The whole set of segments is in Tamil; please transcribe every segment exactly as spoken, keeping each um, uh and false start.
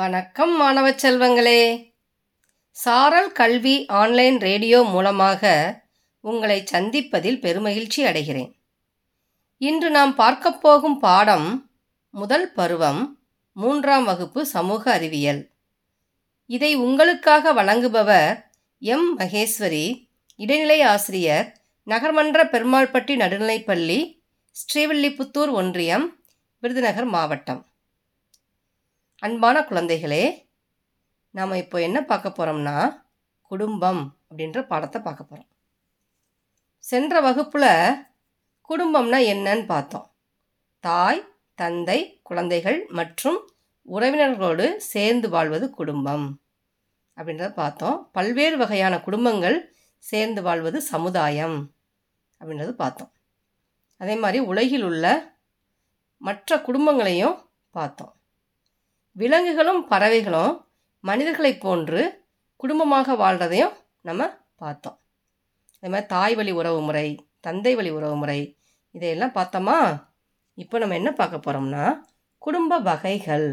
வணக்கம் மாணவ செல்வங்களே, சாரல் கல்வி ஆன்லைன் ரேடியோ மூலமாக உங்களை சந்திப்பதில் பெருமகிழ்ச்சி அடைகிறேன். இன்று நாம் பார்க்கப் போகும் பாடம் முதல் பருவம் மூன்றாம் வகுப்பு சமூக அறிவியல். இதை உங்களுக்காக வழங்குபவர் எம் மகேஸ்வரி, இடைநிலை ஆசிரியர், நகர்மன்ற பெருமாள்பட்டி நடுநிலைப்பள்ளி, ஸ்ரீவில்லிபுத்தூர் ஒன்றியம், விருதுநகர் மாவட்டம். அன்பான குழந்தைகளே, நாம் இப்போ என்ன பார்க்க போகிறோம்னா குடும்பம் அப்படின்ற பாடத்தை பார்க்க போகிறோம். சென்ற வகுப்பில் குடும்பம்னா என்னன்னு பார்த்தோம். தாய், தந்தை, குழந்தைகள் மற்றும் உறவினர்களோடு சேர்ந்து வாழ்வது குடும்பம் அப்படின்றத பார்த்தோம். பல்வேறு வகையான குடும்பங்கள் சேர்ந்து வாழ்வது சமுதாயம் அப்படின்றது பார்த்தோம். அதே மாதிரி உலகில் உள்ள மற்ற குடும்பங்களையும் பார்த்தோம். விலங்குகளும் பறவைகளும் மனிதர்களை போன்று குடும்பமாக வாழ்கிறதையும் நம்ம பார்த்தோம். அதே மாதிரி தாய் வழி உறவு முறை, தந்தை வழி உறவு முறை, இதையெல்லாம் பார்த்தோமா. இப்போ நம்ம என்ன பார்க்க போகிறோம்னா குடும்ப வகைகள்.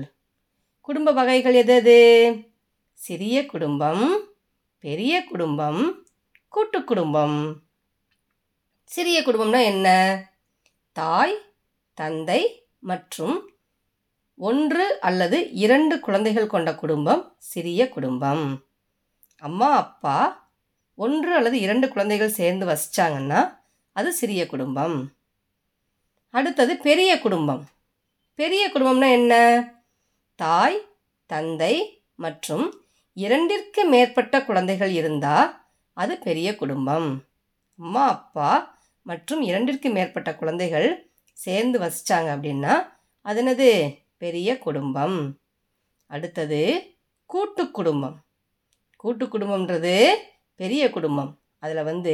குடும்ப வகைகள் எது எது? சிறிய குடும்பம், பெரிய குடும்பம், கூட்டு குடும்பம். சிறிய குடும்பம்னா என்ன? தாய், தந்தை மற்றும் ஒன்று அல்லது இரண்டு குழந்தைகள் கொண்ட குடும்பம் சிறிய குடும்பம். அம்மா அப்பா ஒன்று அல்லது இரண்டு குழந்தைகள் சேர்ந்து வசித்தாங்கன்னா அது சிறிய குடும்பம். அடுத்தது பெரிய குடும்பம். பெரிய குடும்பம்னா என்ன? தாய், தந்தை மற்றும் இரண்டிற்கு மேற்பட்ட குழந்தைகள் இருந்தால் அது பெரிய குடும்பம். அம்மா அப்பா மற்றும் இரண்டிற்கு மேற்பட்ட குழந்தைகள் சேர்ந்து வசித்தாங்க அப்படின்னா அது என்னது? பெரிய குடும்பம். அடுத்தது கூட்டு குடும்பம். கூட்டு குடும்பம்ன்றது பெரிய குடும்பம். அதில் வந்து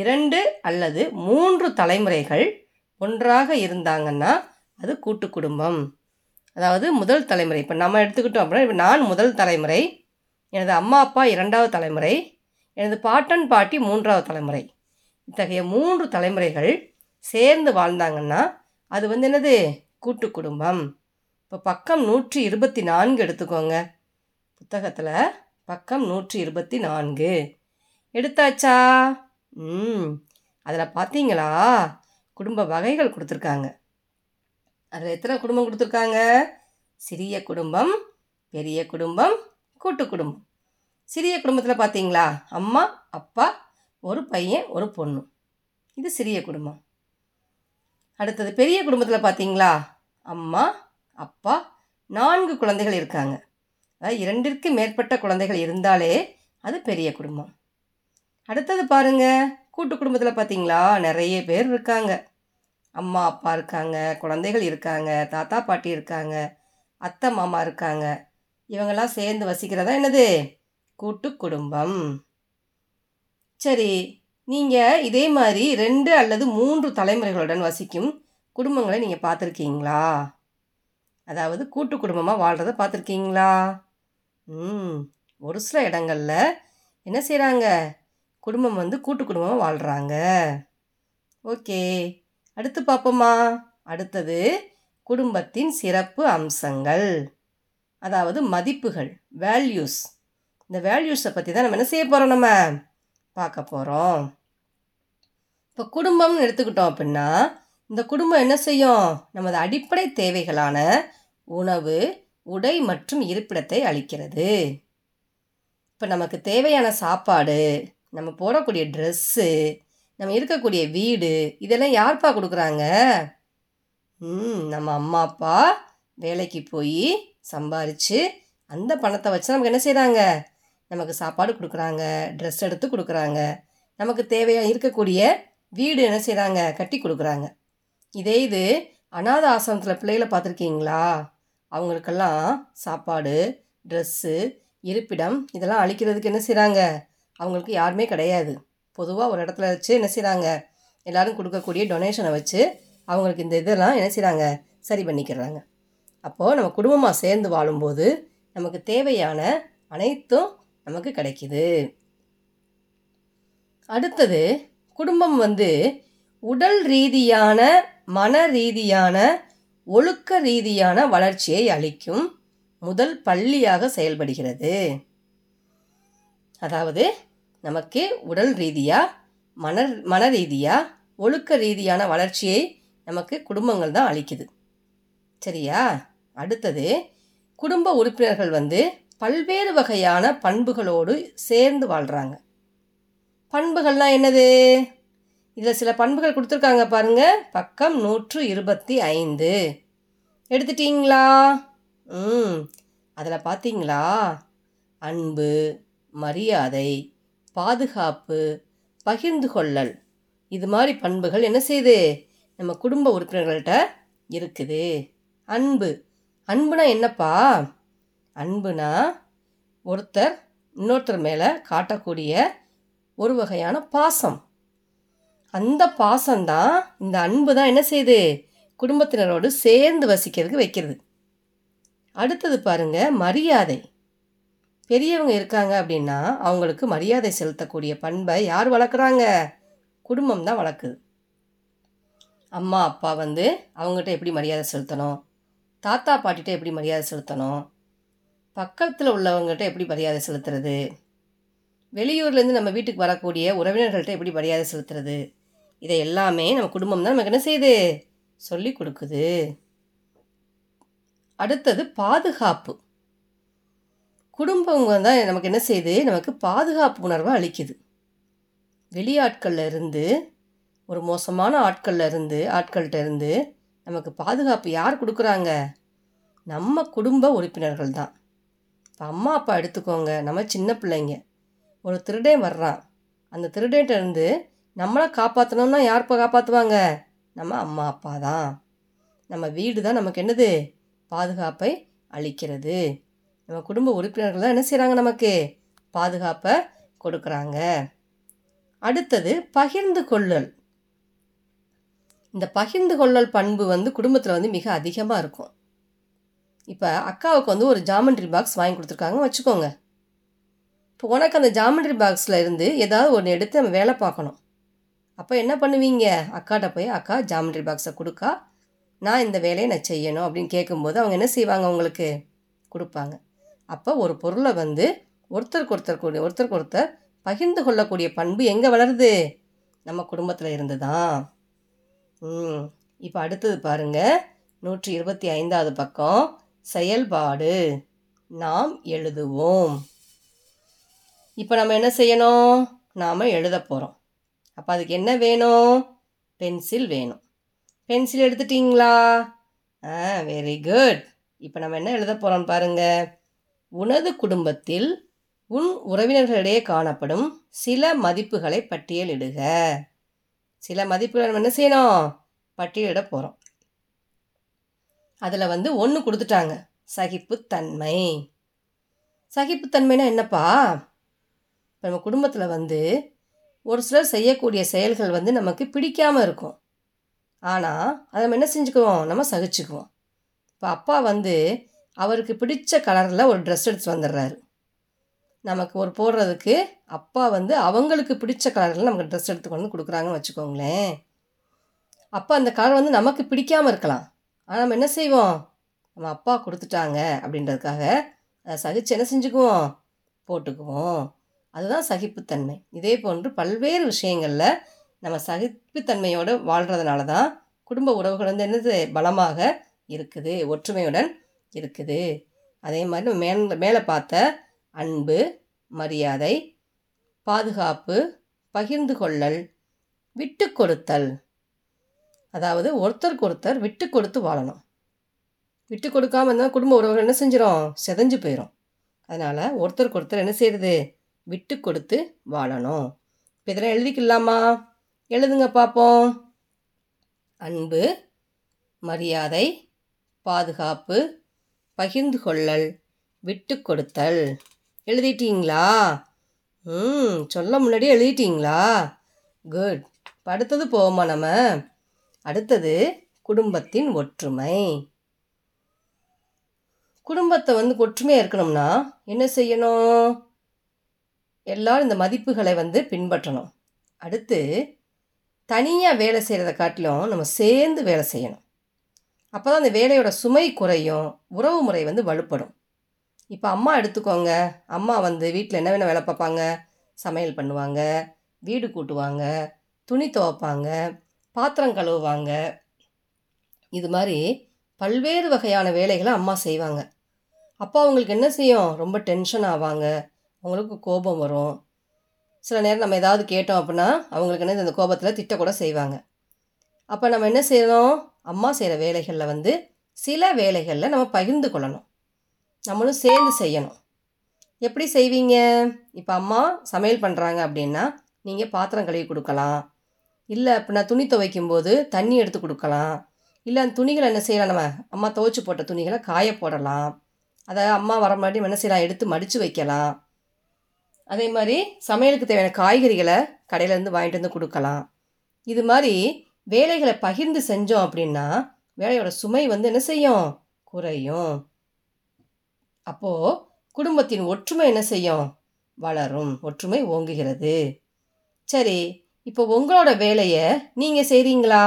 இரண்டு அல்லது மூன்று தலைமுறைகள் ஒன்றாக இருந்தாங்கன்னா அது கூட்டு குடும்பம். அதாவது முதல் தலைமுறை, இப்போ நம்ம எடுத்துக்கிட்டோம் அப்படின்னா, இப்போ நான் முதல் தலைமுறை, எனது அம்மா அப்பா இரண்டாவது தலைமுறை, எனது பாட்டன் பாட்டி மூன்றாவது தலைமுறை, இத்தகைய மூன்று தலைமுறைகள் சேர்ந்து வாழ்ந்தாங்கன்னா அது வந்து என்னது? கூட்டு குடும்பம். இப்போ பக்கம் நூற்றி இருபத்தி நான்கு எடுத்துக்கோங்க. புத்தகத்தில் பக்கம் நூற்றி இருபத்தி நான்கு எடுத்தாச்சா? ம் அதில் பார்த்தீங்களா குடும்ப வகைகள் கொடுத்துருக்காங்க. அதில் எத்தனை குடும்பம் கொடுத்துருக்காங்க? சிறிய குடும்பம், பெரிய குடும்பம், கூட்டு குடும்பம். சிறிய குடும்பத்தில் பார்த்தீங்களா அம்மா அப்பா ஒரு பையன் ஒரு பொண்ணு, இது சிறிய குடும்பம். அடுத்தது பெரிய குடும்பத்தில் பார்த்தீங்களா அம்மா அப்பா நான்கு குழந்தைகள் இருக்காங்க. அதாவது இரண்டிற்கு மேற்பட்ட குழந்தைகள் இருந்தாலே அது பெரிய குடும்பம். அடுத்தது பாருங்கள் கூட்டு குடும்பத்தில் பார்த்தீங்களா நிறைய பேர் இருக்காங்க. அம்மா அப்பா இருக்காங்க, குழந்தைகள் இருக்காங்க, தாத்தா பாட்டி இருக்காங்க, அத்தை மாமா இருக்காங்க, இவங்கெல்லாம் சேர்ந்து வசிக்கிறதா என்னது? கூட்டு குடும்பம். சரி, நீங்கள் இதே மாதிரி ரெண்டு அல்லது மூன்று தலைமுறைகளுடன் வசிக்கும் குடும்பங்களை நீங்கள் பார்த்துருக்கீங்களா? அதாவது கூட்டு குடும்பமாக வாழ்கிறத பார்த்துருக்கீங்களா? ம் ஒரு சில இடங்களில் என்ன செய்கிறாங்க? குடும்பம் வந்து கூட்டு குடும்பமாக வாழ்கிறாங்க. ஓகே, அடுத்து பார்ப்போமா. அடுத்தது குடும்பத்தின் சிறப்பு அம்சங்கள், அதாவது மதிப்புகள், வேல்யூஸ். இந்த வேல்யூஸை பற்றி தான் நம்ம என்ன செய்ய போகிறோம், நம்ம பார்க்க போகிறோம். இப்போ குடும்பம்னு எடுத்துக்கிட்டோம் அப்படின்னா இந்த குடும்பம் என்ன செய்யும்? நமது அடிப்படை தேவைகளான உணவு, உடை மற்றும் இருப்பிடத்தை அளிக்கிறது. இப்போ நமக்கு தேவையான சாப்பாடு, நம்ம போடக்கூடிய ட்ரெஸ்ஸு, நம்ம இருக்கக்கூடிய வீடு, இதெல்லாம் யார்ப்பா கொடுக்குறாங்க? ம் நம்ம அம்மா அப்பா வேலைக்கு போய் சம்பாரித்து அந்த பணத்தை வச்சு நமக்கு என்ன செய்கிறாங்க? நமக்கு சாப்பாடு கொடுக்குறாங்க, ட்ரெஸ் எடுத்து கொடுக்குறாங்க, நமக்கு தேவையாக இருக்கக்கூடிய வீடு என்ன செய்கிறாங்க? கட்டி கொடுக்குறாங்க. இதே இது அநாத ஆசிரமத்தில் பிள்ளைகளை பார்த்துருக்கீங்களா? அவங்களுக்கெல்லாம் சாப்பாடு, ட்ரெஸ்ஸு, இருப்பிடம் இதெல்லாம் அளிக்கிறதுக்கு என்ன செய்கிறாங்க? அவங்களுக்கு யாருமே கிடையாது. பொதுவாக ஒரு இடத்துல வச்சு என்ன செய்கிறாங்க? எல்லோரும் கொடுக்கக்கூடிய டொனேஷனை வச்சு அவங்களுக்கு இந்த இதெல்லாம் என்ன செய்கிறாங்க? சரி பண்ணிக்கிறாங்க. அப்போது நம்ம குடும்பமாக சேர்ந்து வாழும்போது நமக்கு தேவையான அனைத்தும் நமக்கு கிடைக்கிது. அடுத்தது குடும்பம் வந்து உடல் ரீதியான, மன ரீதியான, ஒழுக்க ரீதியான வளர்ச்சியை அளிக்கும். முதல் பள்ளியாக செயல்படுகிறது. அதாவது நமக்கு உடல் ரீதியாக மன மன ரீதியாக ஒழுக்க ரீதியான வளர்ச்சியை நமக்கு குடும்பங்கள் தான் அளிக்குது. சரியா? அடுத்தது குடும்ப உறுப்பினர்கள் வந்து பல்வேறு வகையான பண்புகளோடு சேர்ந்து வாழ்கிறாங்க. பண்புகள்லாம் என்னது? இதில் சில பண்புகள் கொடுத்துருக்காங்க பாருங்கள், பக்கம் நூற்று இருபத்தி ஐந்து எடுத்துட்டிங்களா? ம் அதில் பார்த்தீங்களா, அன்பு, மரியாதை, பாதுகாப்பு, பகிர்ந்து கொள்ளல், இது மாதிரி பண்புகள் என்ன செய்யுது நம்ம குடும்ப உறுப்பினர்கள்ட்ட இருக்குது. அன்பு, அன்புனா என்னப்பா? அன்புனா ஒருத்தர் இன்னொருத்தர் மேலே காட்டக்கூடிய ஒரு வகையான பாசம். அந்த பாசம்தான், இந்த அன்பு தான் என்ன செய்யுது குடும்பத்தினரோடு சேர்ந்து வசிக்கிறதுக்கு வைக்கிறது. அடுத்தது பாருங்கள், மரியாதை. பெரியவங்க இருக்காங்க அப்படின்னா அவங்களுக்கு மரியாதை செலுத்தக்கூடிய பண்பை யார் வளர்க்குறாங்க? குடும்பம் தான் வளர்க்குது. அம்மா அப்பா வந்து அவங்ககிட்ட எப்படி மரியாதை செலுத்தணும், தாத்தா பாட்டிகிட்ட எப்படி மரியாதை செலுத்தணும், பக்கத்தில் உள்ளவங்ககிட்ட எப்படி மரியாதை செலுத்துறது, வெளியூர்லேருந்து நம்ம வீட்டுக்கு வரக்கூடிய உறவினர்கள்ட்ட எப்படி மரியாதை செலுத்துறது, இதை எல்லாமே நம்ம குடும்பம் தான் நமக்கு என்ன செய்யுது சொல்லி கொடுக்குது. அடுத்தது பாதுகாப்பு. குடும்பங்க தான் நமக்கு என்ன செய்யுது நமக்கு பாதுகாப்பு உணர்வை அளிக்குது. வெளியாட்கள்லேருந்து ஒரு மோசமான ஆட்கள்லேருந்து ஆட்கள்கிட்டருந்து நமக்கு பாதுகாப்பு யார் கொடுக்குறாங்க? நம்ம குடும்ப உறுப்பினர்கள் தான். இப்போ அம்மா அப்பா எடுத்துக்கோங்க, நம்ம சின்ன பிள்ளைங்க. ஒரு திருடே வர்றான், அந்த திருடேட்டருந்து நம்மளை காப்பாற்றணும்னா யார்ப்பா காப்பாற்றுவாங்க? நம்ம அம்மா அப்பா தான். நம்ம வீடு தான் நமக்கு என்னது பாதுகாப்பை அளிக்கிறது. நம்ம குடும்ப உறுப்பினர்கள் தான் என்ன செய்கிறாங்க நமக்கு பாதுகாப்பை கொடுக்குறாங்க. அடுத்தது பகிர்ந்து கொள்ளல். இந்த பகிர்ந்து கொள்ளல் பண்பு வந்து குடும்பத்தில் வந்து மிக அதிகமாக இருக்கும். இப்போ அக்காவுக்கு வந்து ஒரு ஜாமெண்ட்ரி பாக்ஸ் வாங்கி கொடுத்துருக்காங்கன்னு வச்சுக்கோங்க. இப்போ உனக்கு அந்த ஜாமெண்ட்ரி பாக்ஸில் இருந்து ஏதாவது ஒன்று எடுத்து நம்ம வேலை பார்க்கணும். அப்போ என்ன பண்ணுவீங்க? அக்காட்ட போய் அக்கா ஜாமெண்ட்ரி பாக்ஸை கொடுக்கா, நான் இந்த வேலையை நான் செய்யணும் அப்படின்னு கேட்கும்போது அவங்க என்ன செய்வாங்க உங்களுக்கு கொடுப்பாங்க. அப்போ ஒரு பொருளை வந்து ஒருத்தருக்கு ஒருத்தர் கூடிய ஒருத்தருக்கு ஒருத்தர் பகிர்ந்து கொள்ளக்கூடிய பண்பு எங்கே வளருது? நம்ம குடும்பத்தில் இருந்து தான். ம் இப்போ அடுத்தது பாருங்கள், நூற்றி இருபத்தி ஐந்தாவது பக்கம் செயல்பாடு. நாம் எழுதுவோம். இப்போ நம்ம என்ன செய்யணும்? நாம் எழுத போகிறோம். அப்போ அதுக்கு என்ன வேணும்? பென்சில் வேணும். பென்சில் எடுத்துட்டிங்களா? ஆ வெரி குட். இப்போ நம்ம என்ன எழுத போகிறோம் பாருங்கள், உனது குடும்பத்தில் உன் உறவினர்களிடையே காணப்படும் சில மதிப்புகளை பட்டியலிடுக. சில மதிப்புகளை நம்ம என்ன செய்யணும்? பட்டியலிட போகிறோம். அதில் வந்து ஒன்று கொடுத்துட்டாங்க, சகிப்புத்தன்மை. சகிப்புத்தன்மைனா என்னப்பா? இப்போ நம்ம குடும்பத்தில் வந்து ஒரு சிலர் செய்யக்கூடிய செயல்கள் வந்து நமக்கு பிடிக்காமல் இருக்கும். ஆனால் அதை நம்ம என்ன செஞ்சுக்குவோம்? நம்ம சகிச்சுக்குவோம். இப்போ அப்பா வந்து அவருக்கு பிடிச்ச கலரில் ஒரு ட்ரெஸ் எடுத்து வந்துடுறாரு. நமக்கு ஒரு போடுறதுக்கு அப்பா வந்து அவங்களுக்கு பிடிச்ச கலரில் நமக்கு ட்ரெஸ் எடுத்து கொண்டு கொடுக்குறாங்கன்னு வச்சுக்கோங்களேன். அப்போ அந்த கலர் வந்து நமக்கு பிடிக்காமல் இருக்கலாம். ஆனால் நம்ம என்ன செய்வோம்? நம்ம அப்பா கொடுத்துட்டாங்க அப்படின்றதுக்காக அதை சகிச்சு என்ன செஞ்சுக்குவோம்? போட்டுக்குவோம். அதுதான் சகிப்புத்தன்மை. இதே போன்று பல்வேறு விஷயங்களில் நம்ம சகிப்புத்தன்மையோடு வாழ்கிறதுனால தான் குடும்ப உறவுகள் வந்து என்னது பலமாக இருக்குது, ஒற்றுமையுடன் இருக்குது. அதே மாதிரி நம்ம மேலே மேலே பார்த்த அன்பு, மரியாதை, பாதுகாப்பு, பகிர்ந்து கொள்ளல், விட்டு கொடுத்தல். அதாவது ஒருத்தருக்கு ஒருத்தர் விட்டு கொடுத்து வாழணும். விட்டு கொடுக்காமல் இருந்தால் குடும்ப உறவுகள் என்ன செஞ்சிடும்? செதஞ்சு போயிடும். அதனால் ஒருத்தருக்கு ஒருத்தர் என்ன செய்கிறது? விட்டு கொடுத்து வாழணும். இப்போ இதெல்லாம் எழுதிக்கலாமா? எழுதுங்க பார்ப்போம். அன்பு, மரியாதை, பாதுகாப்பு, பகிர்ந்து கொள்ளல், விட்டு கொடுத்தல். எழுதிட்டீங்களா? ம் சொல்ல முன்னாடியே எழுதிட்டீங்களா? குட். இப்போ அடுத்தது போவோமா நம்ம? அடுத்தது குடும்பத்தின் ஒற்றுமை. குடும்பத்தை வந்து ஒற்றுமையாக இருக்கணும்னா என்ன செய்யணும்? எல்லோரும் இந்த மதிப்புகளை வந்து பின்பற்றணும். அடுத்து தனியாக வேலை செய்கிறத காட்டிலும் நம்ம சேர்ந்து வேலை செய்யணும். அப்போ தான் அந்த வேலையோட சுமை குறையும், உறவு முறை வந்து வலுப்படும். இப்போ அம்மா எடுத்துக்கோங்க. அம்மா வந்து வீட்டில் என்ன வேணும் வேலை பார்ப்பாங்க, சமையல் பண்ணுவாங்க, வீடு கூட்டுவாங்க, துணி துவைப்பாங்க, பாத்திரம் கழுவுவாங்க. இது மாதிரி பல்வேறு வகையான வேலைகளை அம்மா செய்வாங்க. அப்பா அவங்களுக்கு என்ன செய்யும், ரொம்ப டென்ஷன் ஆவாங்க, அவங்களுக்கு கோபம் வரும். சில நேரம் நம்ம ஏதாவது கேட்டோம் அப்படின்னா அவங்களுக்கு என்ன, இந்த கோபத்தில் திட்டக்கூட செய்வாங்க. அப்போ நம்ம என்ன செய்யணும், அம்மா செய்கிற வேலைகளில் வந்து சில வேலைகளில் நம்ம பகிர்ந்து கொள்ளணும், நம்மளும் சேர்ந்து செய்யணும். எப்படி செய்வீங்க, இப்போ அம்மா சமையல் பண்ணுறாங்க அப்படின்னா நீங்கள் பாத்திரம் கழுவி கொடுக்கலாம், இல்லை அப்படின்னா துணி துவைக்கும் போது தண்ணி எடுத்து கொடுக்கலாம், இல்லை அந்த துணிகளை என்ன செய்யலாம், நம்ம அம்மா துவைச்சி போட்ட துணிகளை காய போடலாம், அதை அம்மா வர முன்னாடி என்ன செய்யலாம், எடுத்து மடித்து வைக்கலாம். அதே மாதிரி சமையலுக்கு தேவையான காய்கறிகளை கடையிலேருந்து வாங்கிட்டு வந்து கொடுக்கலாம். இது மாதிரி வேலைகளை பகிர்ந்து செஞ்சோம் அப்படின்னா வேலையோட சுமை வந்து என்ன செய்யும், குறையும். அப்போது குடும்பத்தின் ஒற்றுமை என்ன செய்யும், வளரும், ஒற்றுமை ஓங்குகிறது. சரி, இப்போ உங்களோட வேலையை நீங்கள் செய்கிறீங்களா?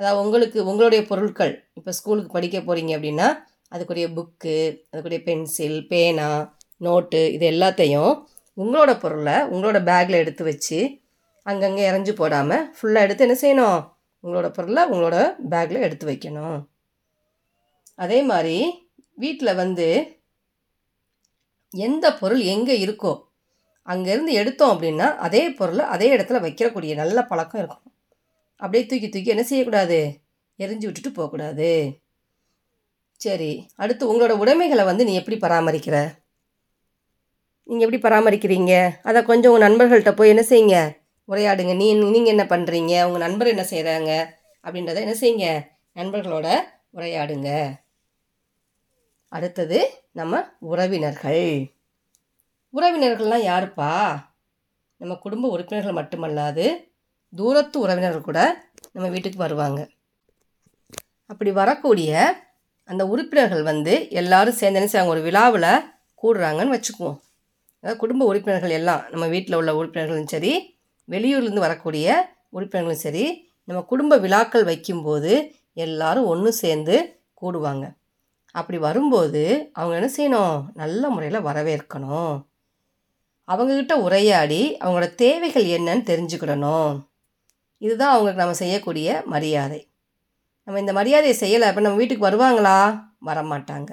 அதாவது உங்களுக்கு உங்களுடைய பொருட்கள், இப்போ ஸ்கூலுக்கு படிக்க போகிறீங்க அப்படின்னா அதுக்குரிய புக்கு, அதுக்குரிய பென்சில், பேனா, நோட்டு, இது எல்லாத்தையும் உங்களோட பொருளை உங்களோட பேக்கில் எடுத்து வச்சு அங்கங்கே இறஞ்சி போடாமல் ஃபுல்லாக எடுத்து என்ன செய்யணும், உங்களோட பொருளை உங்களோட பேக்கில் எடுத்து வைக்கணும். அதே மாதிரி வீட்டில் வந்து எந்த பொருள் எங்கே இருக்கோ அங்கேருந்து எடுத்தோம் அப்படின்னா அதே பொருளை அதே இடத்துல வைக்கிறக்கூடிய நல்ல பழக்கம் இருக்கும். அப்படியே தூக்கி தூக்கி என்ன செய்யக்கூடாது, எரிஞ்சு விட்டுட்டு போகக்கூடாது. சரி, அடுத்து உங்களோட உடைமைகளை வந்து நீ எப்படி பராமரிக்கிற, நீங்கள் எப்படி பராமரிக்கிறீங்க, அதை கொஞ்சம் உங்கள் நண்பர்கள்ட்ட போய் என்ன செய்யுங்க, உரையாடுங்க. நீ நீங்கள் என்ன பண்ணுறீங்க, உங்கள் நண்பர் என்ன செய்கிறாங்க அப்படின்றத என்ன செய்யுங்க, நண்பர்களோட உரையாடுங்க. அடுத்தது நம்ம உறவினர்கள். உறவினர்கள்லாம் யாருப்பா, நம்ம குடும்ப உறுப்பினர்கள் மட்டுமல்லாது தூரத்து உறவினர்கள் கூட நம்ம வீட்டுக்கு வருவாங்க. அப்படி வரக்கூடிய அந்த உறுப்பினர்கள் வந்து எல்லோரும் சேர்ந்து என்ன செய்வாங்க, ஒரு விழாவில் கூடுறாங்கன்னு வச்சுக்குவோம். அதாவது குடும்ப உறுப்பினர்கள் எல்லாம், நம்ம வீட்டில் உள்ள உறுப்பினர்களும் சரி, வெளியூர்லேருந்து வரக்கூடிய உறுப்பினர்களும் சரி, நம்ம குடும்ப விழாக்கள் வைக்கும்போது எல்லோரும் ஒன்று சேர்ந்து கூடுவாங்க. அப்படி வரும்போது அவங்க என்ன செய்யணும், நல்ல முறையில் வரவேற்கணும், அவங்கக்கிட்ட உரையாடி அவங்களோட தேவைகள் என்னன்னு தெரிஞ்சுக்கிடணும். இதுதான் அவங்களுக்கு நம்ம செய்யக்கூடிய மரியாதை. நம்ம இந்த மரியாதையை செய்யலை அப்போ நம்ம வீட்டுக்கு வருவாங்களா, வரமாட்டாங்க.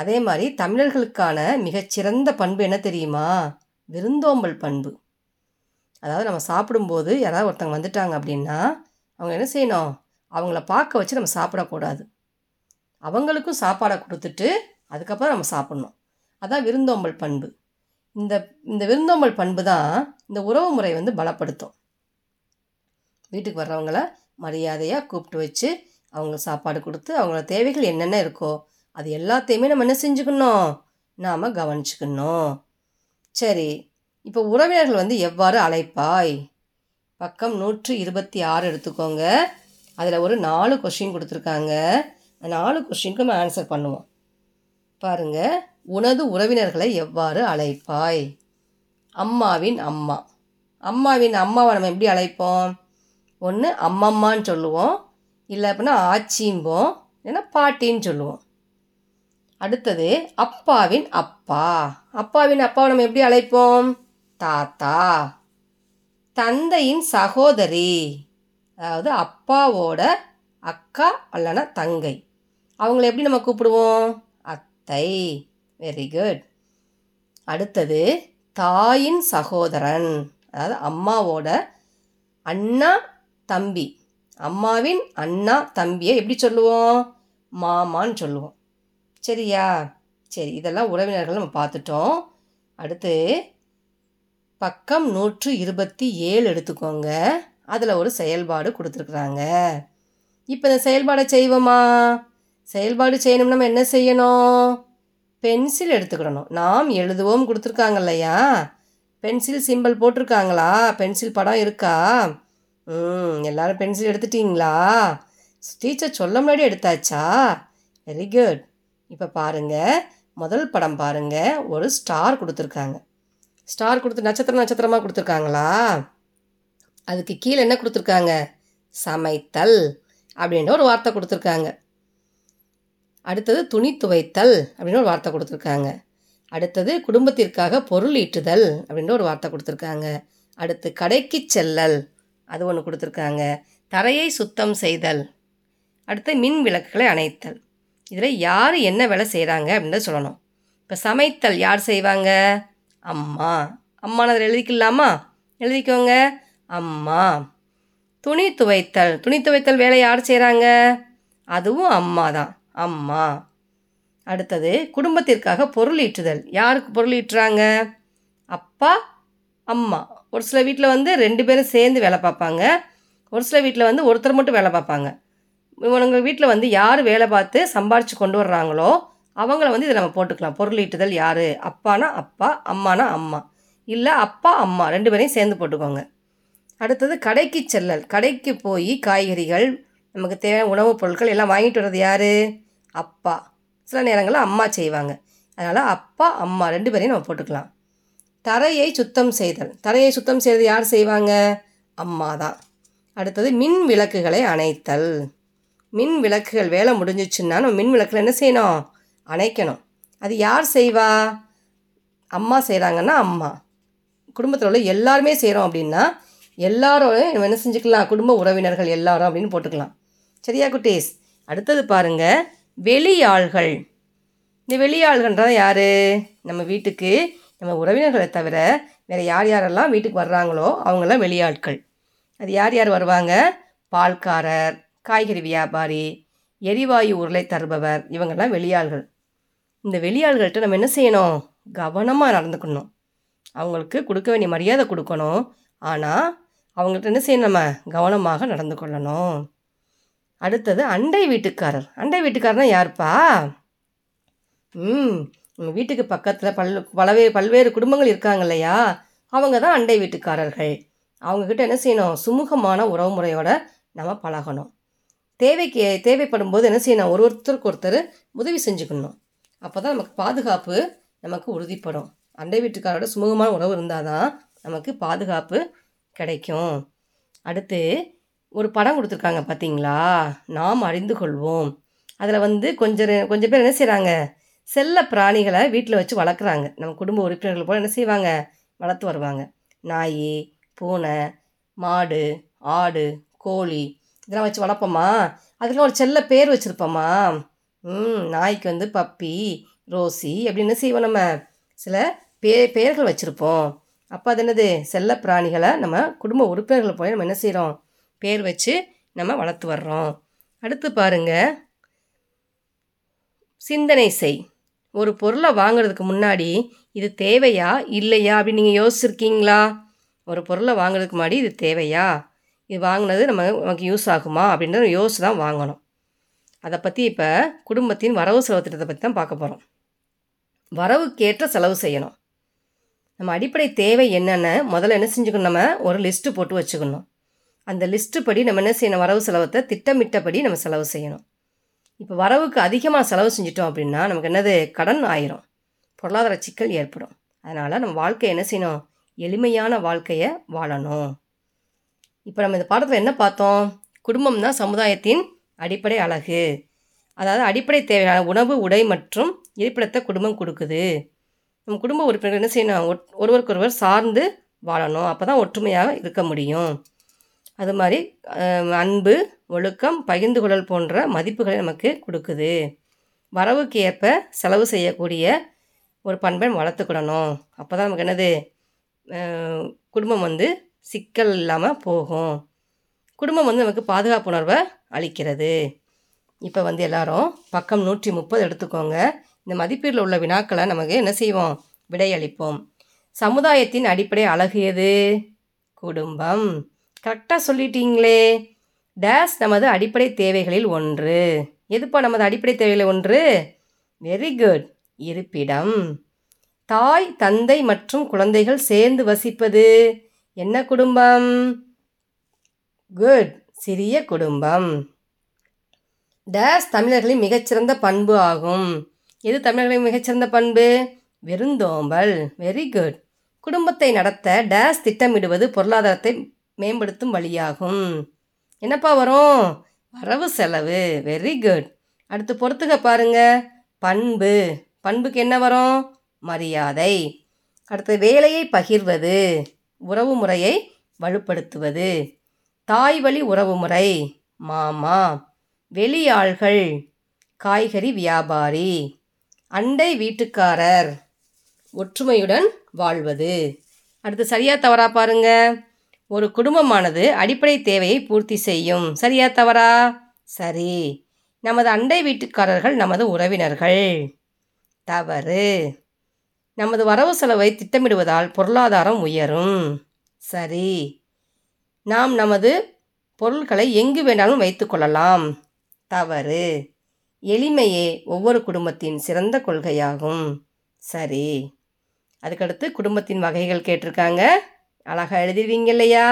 அதே மாதிரி தமிழர்களுக்கான மிகச்சிறந்த பண்பு என்ன தெரியுமா, விருந்தோம்பல் பண்பு. அதாவது நம்ம சாப்பிடும்போது யாராவது ஒருத்தவங்க வந்துட்டாங்க அப்படின்னா அவங்க என்ன செய்யணும், அவங்கள பார்க்க வச்சு நம்ம சாப்பிடக்கூடாது, அவங்களுக்கும் சாப்பாடை கொடுத்துட்டு அதுக்கப்புறம் நம்ம சாப்பிட்ணும். அதான் விருந்தோம்பல் பண்பு. இந்த இந்த விருந்தோம்பல் பண்பு தான் இந்த உறவு முறை வந்து பலப்படுத்தும். வீட்டுக்கு வர்றவங்கள மரியாதையாக கூப்பிட்டு வச்சு அவங்களுக்கு சாப்பாடு கொடுத்து அவங்களோட தேவைகள் என்னென்ன இருக்கோ அது எல்லாத்தையுமே நம்ம என்ன செஞ்சுக்கணும், நாம் கவனிச்சுக்கணும். சரி, இப்போ உறவினர்கள் வந்து எவ்வாறு அழைப்பாய், பக்கம் நூற்றி இருபத்தி ஆறு எடுத்துக்கோங்க. அதில் ஒரு நாலு கொஸ்டின் கொடுத்துருக்காங்க. நாலு கொஸ்டினுக்கு நம்ம ஆன்சர் பண்ணுவோம் பாருங்கள். உனது உறவினர்களை எவ்வாறு அழைப்பாய். அம்மாவின் அம்மா. அம்மாவின் அம்மாவை நம்ம எப்படி அழைப்போம், ஒன்று அம்மம்மான்னு சொல்லுவோம், இல்லை அப்படின்னா ஆச்சிம்போம், இல்லைன்னா பாட்டின்னு சொல்லுவோம். அடுத்தது அப்பாவின் அப்பா. அப்பாவின் அப்பாவை நம்ம எப்படி அழைப்போம், தாத்தா. தந்தையின் சகோதரி, அதாவது அப்பாவோட அக்கா அல்லனா தங்கை, அவங்கள எப்படி நம்ம கூப்பிடுவோம், அத்தை. Very good. அடுத்தது தாயின் சகோதரன், அதாவது அம்மாவோட அண்ணா தம்பி. அம்மாவின் அண்ணா தம்பியை எப்படி சொல்லுவோம், மாமான்னு சொல்லுவோம். சரியா? சரி, இதெல்லாம் உறவினர்கள் நம்ம பார்த்துட்டோம். அடுத்து பக்கம் நூற்று இருபத்தி ஏழு எடுத்துக்கோங்க. அதில் ஒரு செயல்பாடு கொடுத்துருக்குறாங்க. இப்போ இந்த செயல்பாடை செய்வோமா? செயல்பாடு செய்யணும்னா நம்ம என்ன செய்யணும், பென்சில் எடுத்துக்கிடணும். நாம் எழுதுவோம் கொடுத்துருக்காங்க இல்லையா, பென்சில் சிம்பிள் போட்டிருக்காங்களா, பென்சில் படம் இருக்கா? ம், எல்லோரும் பென்சில் எடுத்துட்டிங்களா? டீச்சர் சொல்ல முன்னாடி எடுத்தாச்சா? Very good. இப்போ பாருங்கள், முதல் படம் பாருங்கள். ஒரு ஸ்டார் கொடுத்துருக்காங்க. ஸ்டார் கொடுத்து நட்சத்திரம் நட்சத்திரமாக கொடுத்துருக்காங்களா? அதுக்கு கீழே என்ன கொடுத்துருக்காங்க, சமைத்தல் அப்படின்ற ஒரு வார்த்தை கொடுத்துருக்காங்க. அடுத்தது துணி துவைத்தல் அப்படின்னு ஒரு வார்த்தை கொடுத்துருக்காங்க. அடுத்தது குடும்பத்திற்காக பொருள் ஈட்டுதல் அப்படின்ற ஒரு வார்த்தை கொடுத்துருக்காங்க. அடுத்து கடைக்கு செல்லல் அது ஒன்று கொடுத்துருக்காங்க. தரையை சுத்தம் செய்தல், அடுத்து மின் விளக்குகளை அணைத்தல். இதில் யார் என்ன வேலை செய்கிறாங்க அப்படின்றத சொல்லணும். இப்போ சமைத்தல் யார் செய்வாங்க? அம்மா. அம்மானு அதில் எழுதிக்கலாமா? எழுதிக்கோங்க, அம்மா. துணி துவைத்தல், துணி துவைத்தல் வேலை யார் செய்கிறாங்க? அதுவும் அம்மா தான், அம்மா. அடுத்தது குடும்பத்திற்காக பொருள் ஈட்டுதல், யாருக்கு பொருள் ஈட்டுறாங்க? அப்பா, அம்மா. ஒரு சில வீட்டில் வந்து ரெண்டு பேரும் சேர்ந்து வேலை பார்ப்பாங்க, ஒரு சில வீட்டில் வந்து ஒருத்தர் மட்டும் வேலை பார்ப்பாங்க. இவங்க வீட்டில் வந்து யார் வேலை பார்த்து சம்பாரித்து கொண்டு வர்றாங்களோ அவங்கள வந்து இதை நம்ம போட்டுக்கலாம். பொருள் ஈட்டுதல் யார்? அப்பானா அப்பா, அம்மானா அம்மா, இல்லை அப்பா அம்மா ரெண்டு பேரையும் சேர்ந்து போட்டுக்கோங்க. அடுத்தது கடைக்கு செல்லல், கடைக்கு போய் காய்கறிகள் நமக்கு தேவையான உணவுப் பொருட்கள் எல்லாம் வாங்கிட்டு வர்றது யார்? அப்பா. சில நேரங்களில் அம்மா செய்வாங்க. அதனால் அப்பா அம்மா ரெண்டு பேரையும் நம்ம போட்டுக்கலாம். தரையை சுத்தம் செய்தல், தரையை சுத்தம் செய்கிறது யார் செய்வாங்க? அம்மா தான். அடுத்தது மின் விளக்குகளை அணைத்தல், மின் விளக்குகள் வேலை முடிஞ்சிச்சுன்னா நம்ம மின் விளக்குகள் என்ன செய்யணும்? அணைக்கணும். அது யார் செய்வா? அம்மா செய்கிறாங்கன்னா அம்மா. குடும்பத்தில் உள்ள எல்லாருமே செய்கிறோம் அப்படின்னா எல்லாரும் என்ன செஞ்சுக்கலாம்? குடும்ப உறவினர்கள் எல்லாரும் அப்படின்னு போட்டுக்கலாம். சரியா குட்டீஸ்? அடுத்தது பாருங்கள், வெளியாள்கள். இந்த வெளியாள்கள்ன்றது யார்? நம்ம வீட்டுக்கு நம்ம உறவினர்களை தவிர வேறு யார் யாரெல்லாம் வீட்டுக்கு வர்றாங்களோ அவங்களாம் வெளியாட்கள். அது யார் யார் வருவாங்க? பால்காரர், காய்கறி வியாபாரி, எரிவாயு உருளை தருபவர், இவங்கெல்லாம் வெளியாள்கள். இந்த வெளியாள்கள்கிட்ட நம்ம என்ன செய்யணும்? கவனமாக நடந்துக்கணும். அவங்களுக்கு கொடுக்க வேண்டிய மரியாதை கொடுக்கணும். ஆனால் அவங்கள்ட்ட என்ன செய்யணும்? நம்ம கவனமாக நடந்து கொள்ளணும். அடுத்தது அண்டை வீட்டுக்காரர். அண்டை வீட்டுக்காரர்னா யாருப்பா? ம் உங்கள் வீட்டுக்கு பக்கத்தில் பல் பலவே பல்வேறு குடும்பங்கள் இருக்காங்க இல்லையா, அவங்க தான் அண்டை வீட்டுக்காரர்கள். அவங்கக்கிட்ட என்ன செய்யணும்? சுமூகமான உறவு முறையோடு நம்ம பழகணும். தேவைக்கு தேவைப்படும் போது என்ன செய்யணும்? ஒரு ஒருத்தருக்கு ஒருத்தர் உதவி செஞ்சுக்கணும். அப்போ தான் நமக்கு பாதுகாப்பு நமக்கு உறுதிப்படும். அண்டை வீட்டுக்காரோட சுமூகமான உறவு இருந்தால் தான் நமக்கு பாதுகாப்பு கிடைக்கும். அடுத்து ஒரு படம் கொடுத்துருக்காங்க பார்த்தீங்களா, நாம் அறிந்து கொள்வோம். அதில் வந்து கொஞ்சம் கொஞ்சம் பேர் என்ன செய்கிறாங்க? செல்ல பிராணிகளை வீட்டில் வச்சு வளர்க்குறாங்க. நம்ம குடும்ப உறுப்பினர்கள் போல் என்ன செய்வாங்க? வளர்த்து வருவாங்க. நாய், பூனை, மாடு, ஆடு, கோழி இதெல்லாம் வச்சு வளர்ப்போமா? அதுக்கெல்லாம் ஒரு செல்ல பேர் வச்சுருப்போமா? ம் நாய்க்கு வந்து பப்பி, ரோசி அப்படின்னு செய்வோம். நம்ம சில பே பெயர்கள் வச்சுருப்போம். அப்போ அது என்னது? செல்ல பிராணிகளை நம்ம குடும்ப உறுப்பினர்களை போய் நம்ம என்ன செய்கிறோம்? பேர் வச்சு நம்ம வளர்த்து வர்றோம். அடுத்து பாருங்கள், சிந்தனை செய். ஒரு பொருளை வாங்கிறதுக்கு முன்னாடி இது தேவையா இல்லையா அப்படின்னு நீங்கள் யோசிச்சிருக்கீங்களா? ஒரு பொருளை வாங்கிறதுக்கு முன்னாடி இது தேவையா, இது வாங்கினது நம்ம நமக்கு யூஸ் ஆகுமா அப்படின்றத யோசிச்சு தான் வாங்கணும். அதை பற்றி இப்போ குடும்பத்தின் வரவு செலவு திட்டத்தை பற்றி தான் பார்க்க போகிறோம். வரவுக்கேற்ற செலவு செய்யணும். நம்ம அடிப்படை தேவை என்னென்னு முதல்ல என்ன செஞ்சுக்கணும்? நம்ம ஒரு லிஸ்ட்டு போட்டு வச்சுக்கணும். அந்த லிஸ்ட்டு படி நம்ம என்ன செய்யணும்? வரவு செலவத்தை திட்டமிட்டபடி நம்ம செலவு செய்யணும். இப்போ வரவுக்கு அதிகமாக செலவு செஞ்சிட்டோம் அப்படின்னா நமக்கு என்னது? கடன் ஆயிரும், பொருளாதார சிக்கல் ஏற்படும். அதனால் நம்ம வாழ்க்கையை என்ன செய்யணும்? எளிமையான வாழ்க்கையை வாழணும். இப்போ நம்ம இந்த பாடத்தில் என்ன பார்த்தோம்? குடும்பம் தான் சமுதாயத்தின் அடிப்படை அழகு. அதாவது அடிப்படை தேவையான உணவு, உடை மற்றும் இருப்பிடத்தை குடும்பம் கொடுக்குது. நம்ம குடும்ப உறுப்பினர்கள் என்ன செய்யணும்? ஒருவருக்கு ஒருவர் சார்ந்து வாழணும். அப்போ தான் ஒற்றுமையாக இருக்க முடியும். அது மாதிரி அன்பு, ஒழுக்கம், பகிர்ந்து கொள்ளல் போன்ற மதிப்புகளை நமக்கு கொடுக்குது. வரவுக்கு ஏற்ப செலவு செய்யக்கூடிய ஒரு பண்பை வளர்த்துக்கிடணும். அப்போ தான் நமக்கு என்னது? குடும்பம் வந்து சிக்கல் இல்லாமல் போகும். குடும்பம் வந்து நமக்கு பாதுகாப்பு உணர்வை அளிக்கிறது. இப்போ வந்து எல்லாரும் பக்கம் நூற்றி முப்பது எடுத்துக்கோங்க. இந்த மதிப்பீடில் உள்ள வினாக்களை நமக்கு என்ன செய்வோம்? விடையளிப்போம். சமுதாயத்தின் அடிப்படை அழகு எது? குடும்பம். கரெக்டாக சொல்லிட்டீங்களே. டேஸ் நமது அடிப்படை தேவைகளில் ஒன்று. எதுப்பா நமது அடிப்படை தேவைகளில் ஒன்று? Very good. இருப்பிடம். தாய், தந்தை மற்றும் குழந்தைகள் சேர்ந்து வசிப்பது என்ன குடும்பம்? குட், சிறிய குடும்பம். டேஸ் தமிழர்களின் மிகச்சிறந்த பண்பு ஆகும். எது தமிழர்களின் மிகச்சிறந்த பண்பு? விருந்தோம்பல். Very good. குடும்பத்தை நடத்த டேஸ் திட்டமிடுவது பொருளாதாரத்தை மேம்படுத்தும் வழியாகும். என்னப்பா வரும்? வரவு செலவு. Very good. அடுத்து பொறுத்துக்க பாருங்க. பண்பு, பண்புக்கு என்ன வரும்? மரியாதை. அடுத்து வேலையை பகிர்வது, உறவு முறையை வலுப்படுத்துவது. தாய் வழி உறவு முறை, மாமா. வெளியாள்கள், காய்கறி வியாபாரி. அண்டை வீட்டுக்காரர், ஒற்றுமையுடன் வாழ்வது. அடுத்து சரியா தவறா பாருங்க. ஒரு குடும்பமானது அடிப்படை தேவையை பூர்த்தி செய்யும். சரியா தவறா? சரி. நமது அண்டை வீட்டுக்காரர்கள் நமது உறவினர்கள். தவறு. நமது வரவு செலவை திட்டமிடுவதால் பொருளாதாரம் உயரும். சரி. நாம் நமது பொருட்களை எங்கு வேணாலும் வைத்து கொள்ளலாம். தவறு. எளிமையே ஒவ்வொரு குடும்பத்தின் சிறந்த கொள்கையாகும். சரி. அதுக்கடுத்து குடும்பத்தின் வகைகள் கேட்டிருக்காங்க. அழகாக எழுதிருவீங்க இல்லையா?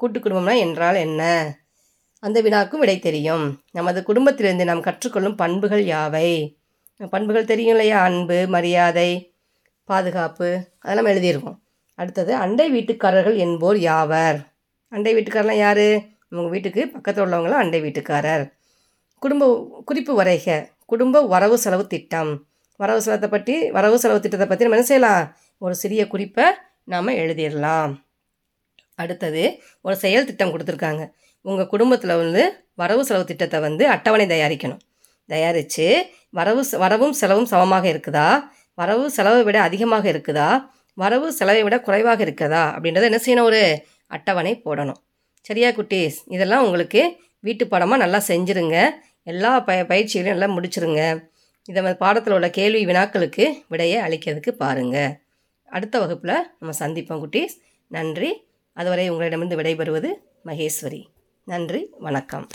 கூட்டு குடும்பம்னா என்றால் என்ன? அந்த வினாக்கும் விடை தெரியும். நமது குடும்பத்திலிருந்து நாம் கற்றுக்கொள்ளும் பண்புகள் யாவை? பண்புகள் தெரியும் இல்லையா? அன்பு, மரியாதை, பாதுகாப்பு, அதெல்லாம் எழுதியிருக்கோம். அடுத்தது அண்டை வீட்டுக்காரர்கள் என்போர் யாவர்? அண்டை வீட்டுக்காரர்லாம் யார்? நம்ம வீட்டுக்கு பக்கத்தில் உள்ளவங்களாம் அண்டை வீட்டுக்காரர். குடும்ப குறிப்பு வரைக. குடும்ப வரவு செலவு திட்டம். வரவு செலத்தை பற்றி வரவு செலவு திட்டத்தை பற்றி நம்ம என்ன செய்யலாம்? ஒரு சிறிய குறிப்பை நாம் எழுதிடலாம். அடுத்தது ஒரு செயல் திட்டம் கொடுத்துருக்காங்க. உங்கள் குடும்பத்தில் வந்து வரவு செலவு திட்டத்தை வந்து அட்டவணை தயாரிக்கணும். தயாரித்து வரவு வரவும் செலவும் சமமாக இருக்குதா, வரவு செலவை விட அதிகமாக இருக்குதா, வரவு செலவை விட குறைவாக இருக்குதா அப்படின்றத என்ன செய்யணும்? ஒரு அட்டவணை போடணும். சரியா குட்டீஸ்? இதெல்லாம் உங்களுக்கு வீட்டு பாடமாக நல்லா செஞ்சுருங்க. எல்லா ப பயிற்சிகளையும் நல்லா முடிச்சுருங்க. இதை பாடத்தில் உள்ள கேள்வி வினாக்களுக்கு விடையை அளிக்கிறதுக்கு பாருங்கள். அடுத்த வகுப்பில் நம்ம சந்திப்போம் குட்டீஸ். நன்றி. அதுவரை உங்களிடமிருந்து விடைபெறுவது மகேஸ்வரி. நன்றி, வணக்கம்.